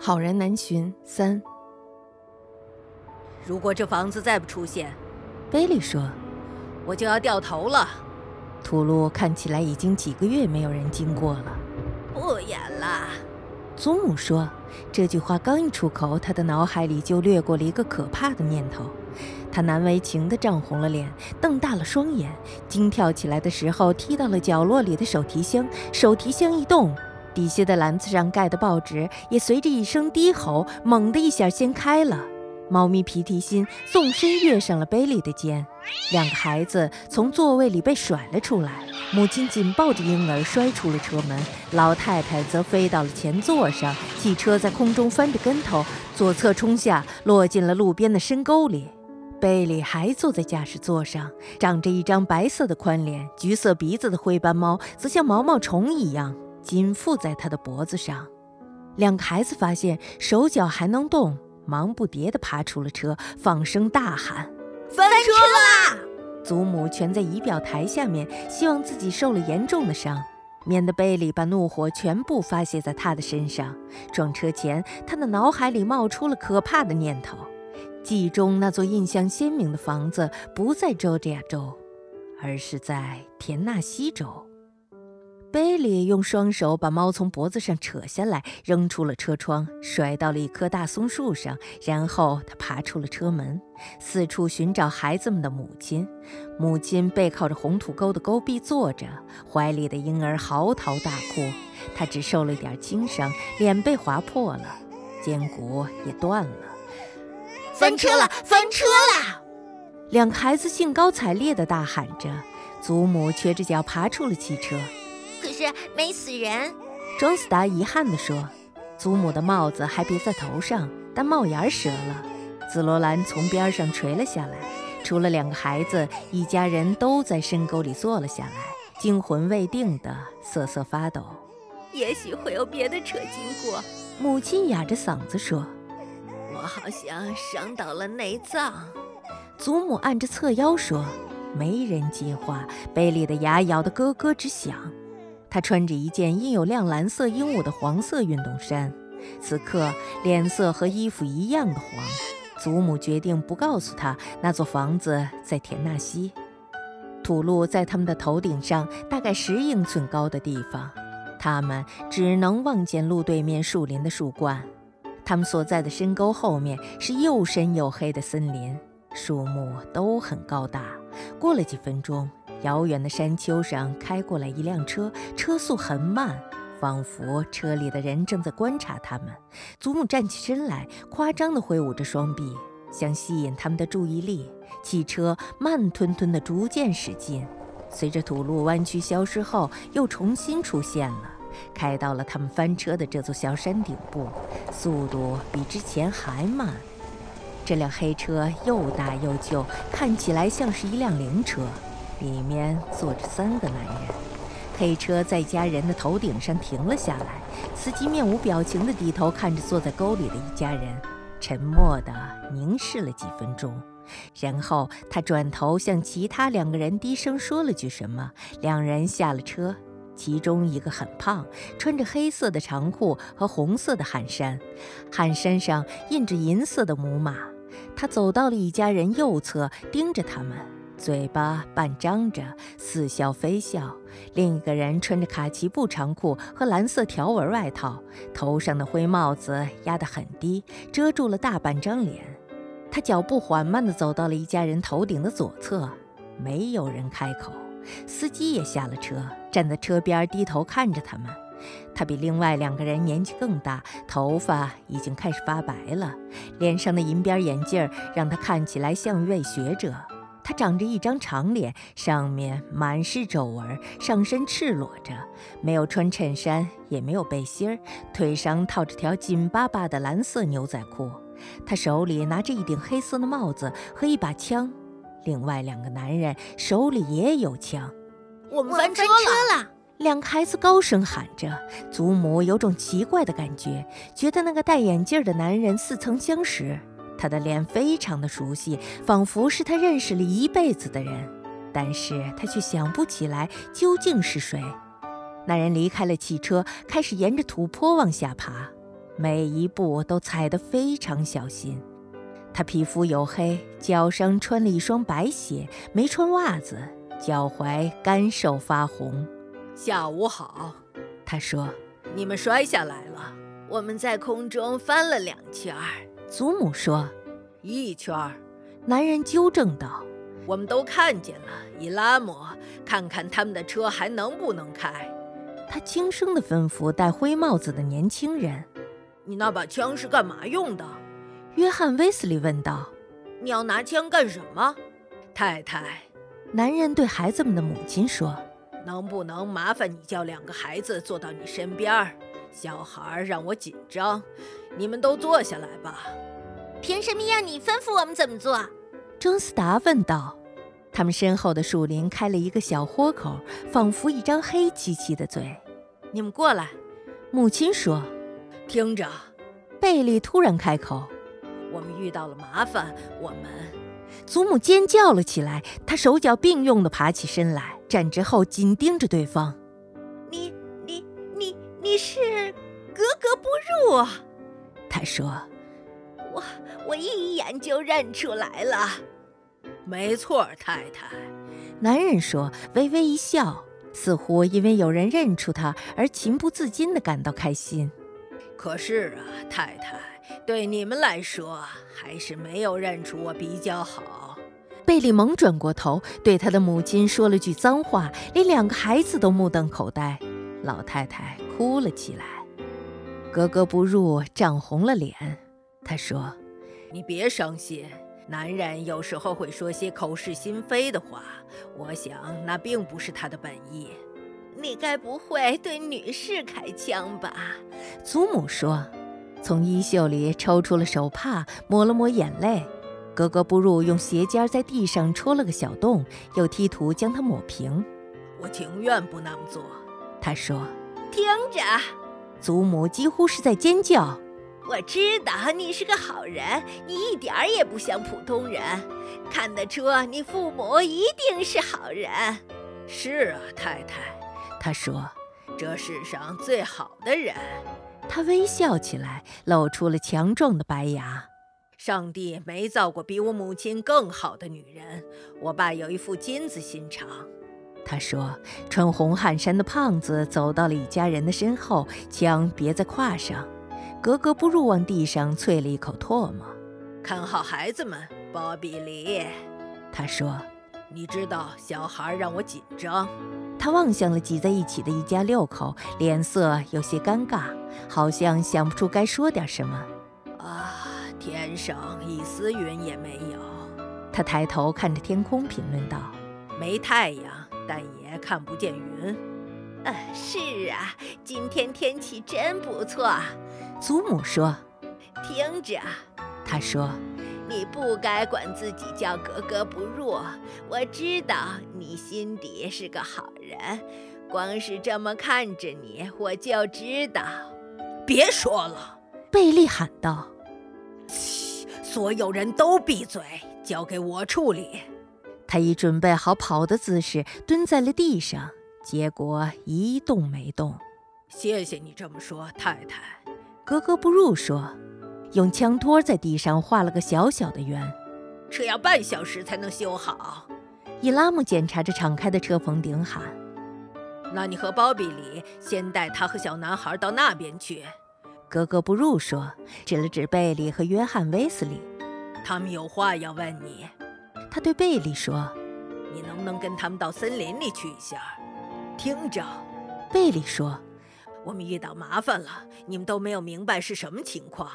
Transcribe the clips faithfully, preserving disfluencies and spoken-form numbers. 好人难寻三。如果这房子再不出现，贝利说，我就要掉头了。土路看起来已经几个月没有人经过了。不演了，祖母说。这句话刚一出口，他的脑海里就掠过了一个可怕的念头。他难为情地涨红了脸，瞪大了双眼，惊跳起来的时候踢到了角落里的手提箱。手提箱一动，底下的篮子上盖的报纸也随着一声低吼，猛地一下掀开了。猫咪皮提心纵身跃上了贝利的肩，两个孩子从座位里被甩了出来，母亲紧抱着婴儿摔出了车门，老太太则飞到了前座上，汽车在空中翻着跟头，左侧冲下，落进了路边的深沟里。贝利还坐在驾驶座上，长着一张白色的宽脸，橘色鼻子的灰斑猫则像毛毛虫一样紧附在他的脖子上。两个孩子发现手脚还能动，忙不迭地爬出了车，放声大喊，翻车啦！祖母蜷在仪表台下面，希望自己受了严重的伤，免得贝利把怒火全部发泄在他的身上。撞车前，他的脑海里冒出了可怕的念头，记忆中那座印象鲜明的房子不在乔治亚州，而是在田纳西州。贝利用双手把猫从脖子上扯下来，扔出了车窗，甩到了一棵大松树上，然后他爬出了车门，四处寻找孩子们的母亲。母亲背靠着红土沟的沟壁坐着，怀里的婴儿嚎啕大哭，他只受了一点轻伤，脸被划破了，肩骨也断了。翻车了，翻车了！两个孩子兴高采烈地大喊着，祖母瘸着脚爬出了汽车。可是没死人，庄斯达遗憾地说。祖母的帽子还别在头上，但帽檐折了，紫罗兰从边上垂了下来。除了两个孩子，一家人都在深沟里坐了下来，惊魂未定的瑟瑟发抖。也许会有别的车经过，母亲哑着嗓子说，我好像伤到了内脏。祖母按着侧腰说。没人接话，贝利的牙咬得咯咯直响。他穿着一件印有亮蓝色鹦鹉的黄色运动衫，此刻脸色和衣服一样的黄。祖母决定不告诉他那座房子在田纳西。土路在他们的头顶上大概十英寸高的地方，他们只能望见路对面树林的树冠。他们所在的深沟后面是又深又黑的森林，树木都很高大。过了几分钟，遥远的山丘上开过来一辆车，车速很慢，仿佛车里的人正在观察他们。祖母站起身来，夸张地挥舞着双臂，想吸引他们的注意力。汽车慢吞吞地逐渐驶近，随着土路弯曲消失后，又重新出现了，开到了他们翻车的这座小山顶部，速度比之前还慢。这辆黑车又大又旧，看起来像是一辆灵车，里面坐着三个男人。黑车在一家人的头顶上停了下来，司机面无表情地低头看着坐在沟里的一家人，沉默地凝视了几分钟，然后他转头向其他两个人低声说了句什么。两人下了车，其中一个很胖，穿着黑色的长裤和红色的汗衫，汗衫上印着银色的母马。他走到了一家人右侧，盯着他们，嘴巴半张着，似笑非笑。另一个人穿着卡其布长裤和蓝色条纹外套，头上的灰帽子压得很低，遮住了大半张脸。他脚步缓慢地走到了一家人头顶的左侧，没有人开口。司机也下了车，站在车边低头看着他们。他比另外两个人年纪更大，头发已经开始发白了，脸上的银边眼镜让他看起来像一位学者。他长着一张长脸，上面满是皱纹，上身赤裸着，没有穿衬衫，也没有背心，腿上套着条紧巴巴的蓝色牛仔裤。他手里拿着一顶黑色的帽子和一把枪，另外两个男人手里也有枪。我们翻车了！两个孩子高声喊着。祖母有种奇怪的感觉，觉得那个戴眼镜的男人似曾相识，他的脸非常的熟悉，仿佛是他认识了一辈子的人，但是他却想不起来究竟是谁。那人离开了汽车，开始沿着土坡往下爬。每一步都踩得非常小心。他皮肤黝黑，脚上穿了一双白鞋，没穿袜子，脚踝干瘦发红。下午好，他说，你们摔下来了。我们在空中翻了两圈。祖母说，一圈。男人纠正道，我们都看见了，伊拉姆，看看他们的车还能不能开。他轻声地吩咐戴灰帽子的年轻人，你那把枪是干嘛用的？约翰·威斯利问道。你要拿枪干什么？太太，男人对孩子们的母亲说，能不能麻烦你叫两个孩子坐到你身边？小孩让我紧张。你们都坐下来吧。凭什么要你吩咐我们怎么做？征斯达问道。他们身后的树林开了一个小豁口，仿佛一张黑漆漆的嘴。你们过来，母亲说。听着，贝利突然开口，我们遇到了麻烦。我们祖母尖叫了起来，她手脚并用地爬起身来，站直后紧盯着对方。你你你你是格格不入啊，她说。我我一眼就认出来了。没错，太太，男人说，微微一笑，似乎因为有人认出他而情不自禁地感到开心。可是啊，太太，对你们来说还是没有认出我比较好。贝利猛转过头，对他的母亲说了句脏话，连两个孩子都目瞪口呆。老太太哭了起来，格格不入，涨红了脸。她说，你别伤心，男人有时候会说些口是心非的话，我想那并不是他的本意。你该不会对女士开枪吧？祖母说，从衣袖里抽出了手帕，抹了抹眼泪。格格不入用鞋尖在地上戳了个小洞，又踢土将它抹平。我情愿不那么做，他说。听着，祖母几乎是在尖叫，我知道你是个好人，你一点儿也不像普通人，看得出你父母一定是好人。是啊，太太，他说，这世上最好的人。他微笑起来，露出了强壮的白牙。上帝没造过比我母亲更好的女人，我爸有一副金子心肠。他说，穿红汗衫的胖子走到了一家人的身后，枪别在胯上。格格不入往地上啐了一口唾沫。看好孩子们，鲍比里，他说，你知道小孩让我紧张。他望向了挤在一起的一家六口，脸色有些尴尬，好像想不出该说点什么。啊，天上一丝云也没有。他抬头看着天空评论道，没太阳，但也看不见云。呃、啊，是啊，今天天气真不错。祖母说。听着，他说，你不该管自己叫格格不入，我知道你心底是个好人，光是这么看着你我就知道。别说了，贝利喊道，所有人都闭嘴，交给我处理。他一准备好跑的姿势蹲在了地上，结果一动没动。谢谢你这么说，太太，格格不入说，用枪托在地上画了个小小的圆。车要半小时才能修好。伊拉姆检查着敞开的车棚顶喊，那你和鲍比里先带他和小男孩到那边去。格格不入说，指了指贝利和约翰·威斯利，他们有话要问你。他对贝利说，你能不能跟他们到森林里去一下？听着，贝利说，我们遇到麻烦了，你们都没有明白是什么情况。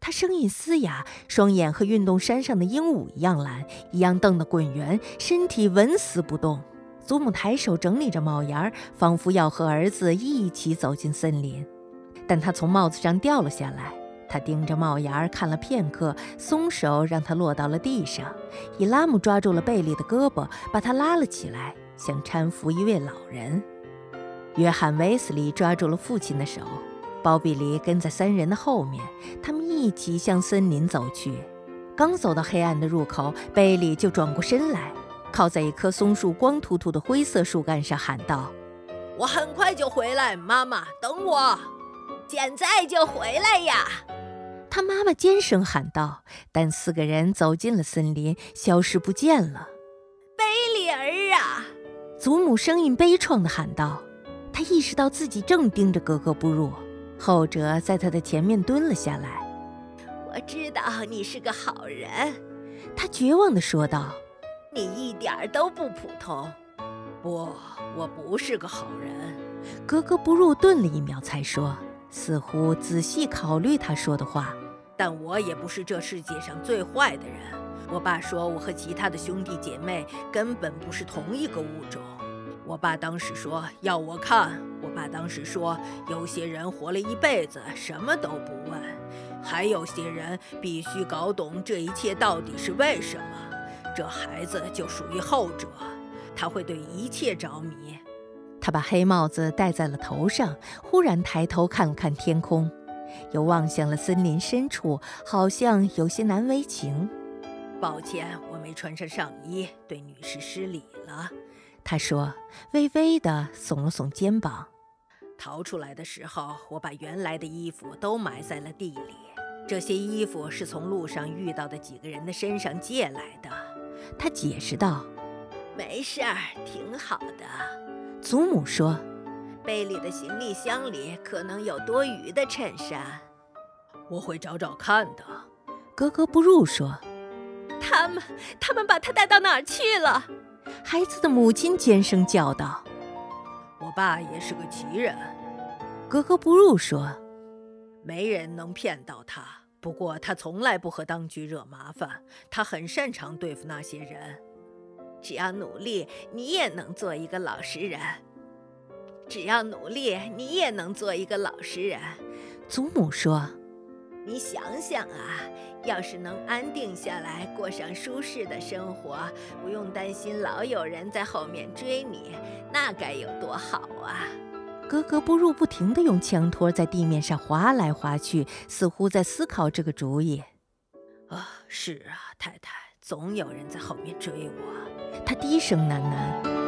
他声音嘶哑，双眼和运动衫上的鹦鹉一样蓝，一样瞪得滚圆，身体纹丝不动。祖母抬手整理着帽檐，仿佛要和儿子一起走进森林，但他从帽子上掉了下来。他盯着帽檐看了片刻，松手让他落到了地上。伊拉姆抓住了贝利的胳膊，把他拉了起来，想搀扶一位老人。约翰·威斯利抓住了父亲的手，鲍比里跟在三人的后面，他们一起向森林走去。刚走到黑暗的入口，贝利就转过身来，靠在一棵松树光秃秃的灰色树干上喊道，我很快就回来，妈妈，等我。现在就回来呀！”他妈妈尖声喊道，但四个人走进了森林，消失不见了。“贝里儿啊！”祖母声音悲怆地喊道。他意识到自己正盯着格格不入，后者在他的前面蹲了下来。“我知道你是个好人。”他绝望地说道，“你一点都不普通。”“不，我不是个好人。”格格不入顿了一秒才说，似乎仔细考虑他说的话。“但我也不是这世界上最坏的人。我爸说我和其他的兄弟姐妹根本不是同一个物种。我爸当时说要我看，我爸当时说有些人活了一辈子什么都不问，还有些人必须搞懂这一切到底是为什么。这孩子就属于后者，他会对一切着迷。”他把黑帽子戴在了头上，忽然抬头看了看天空，又望向了森林深处，好像有些难为情。“抱歉，我没穿上上衣，对女士失礼了。”他说，微微地耸了耸肩膀。“逃出来的时候，我把原来的衣服都埋在了地里。这些衣服是从路上遇到的几个人的身上借来的。”他解释道。“没事儿，挺好的。”祖母说，“贝里的行李箱里可能有多余的衬衫。”“我会找找看的。”格格不入说。“他们他们把他带到哪儿去了？”孩子的母亲尖声叫道。“我爸也是个奇人。”格格不入说，“没人能骗到他，不过他从来不和当局惹麻烦，他很擅长对付那些人。只要努力，你也能做一个老实人。只要努力，你也能做一个老实人。”祖母说，“你想想啊，要是能安定下来，过上舒适的生活，不用担心老有人在后面追你，那该有多好啊！”格格不入不停地用枪托在地面上划来划去，似乎在思考这个主意。“啊，是啊，太太，总有人在后面追我。”他低声喃喃。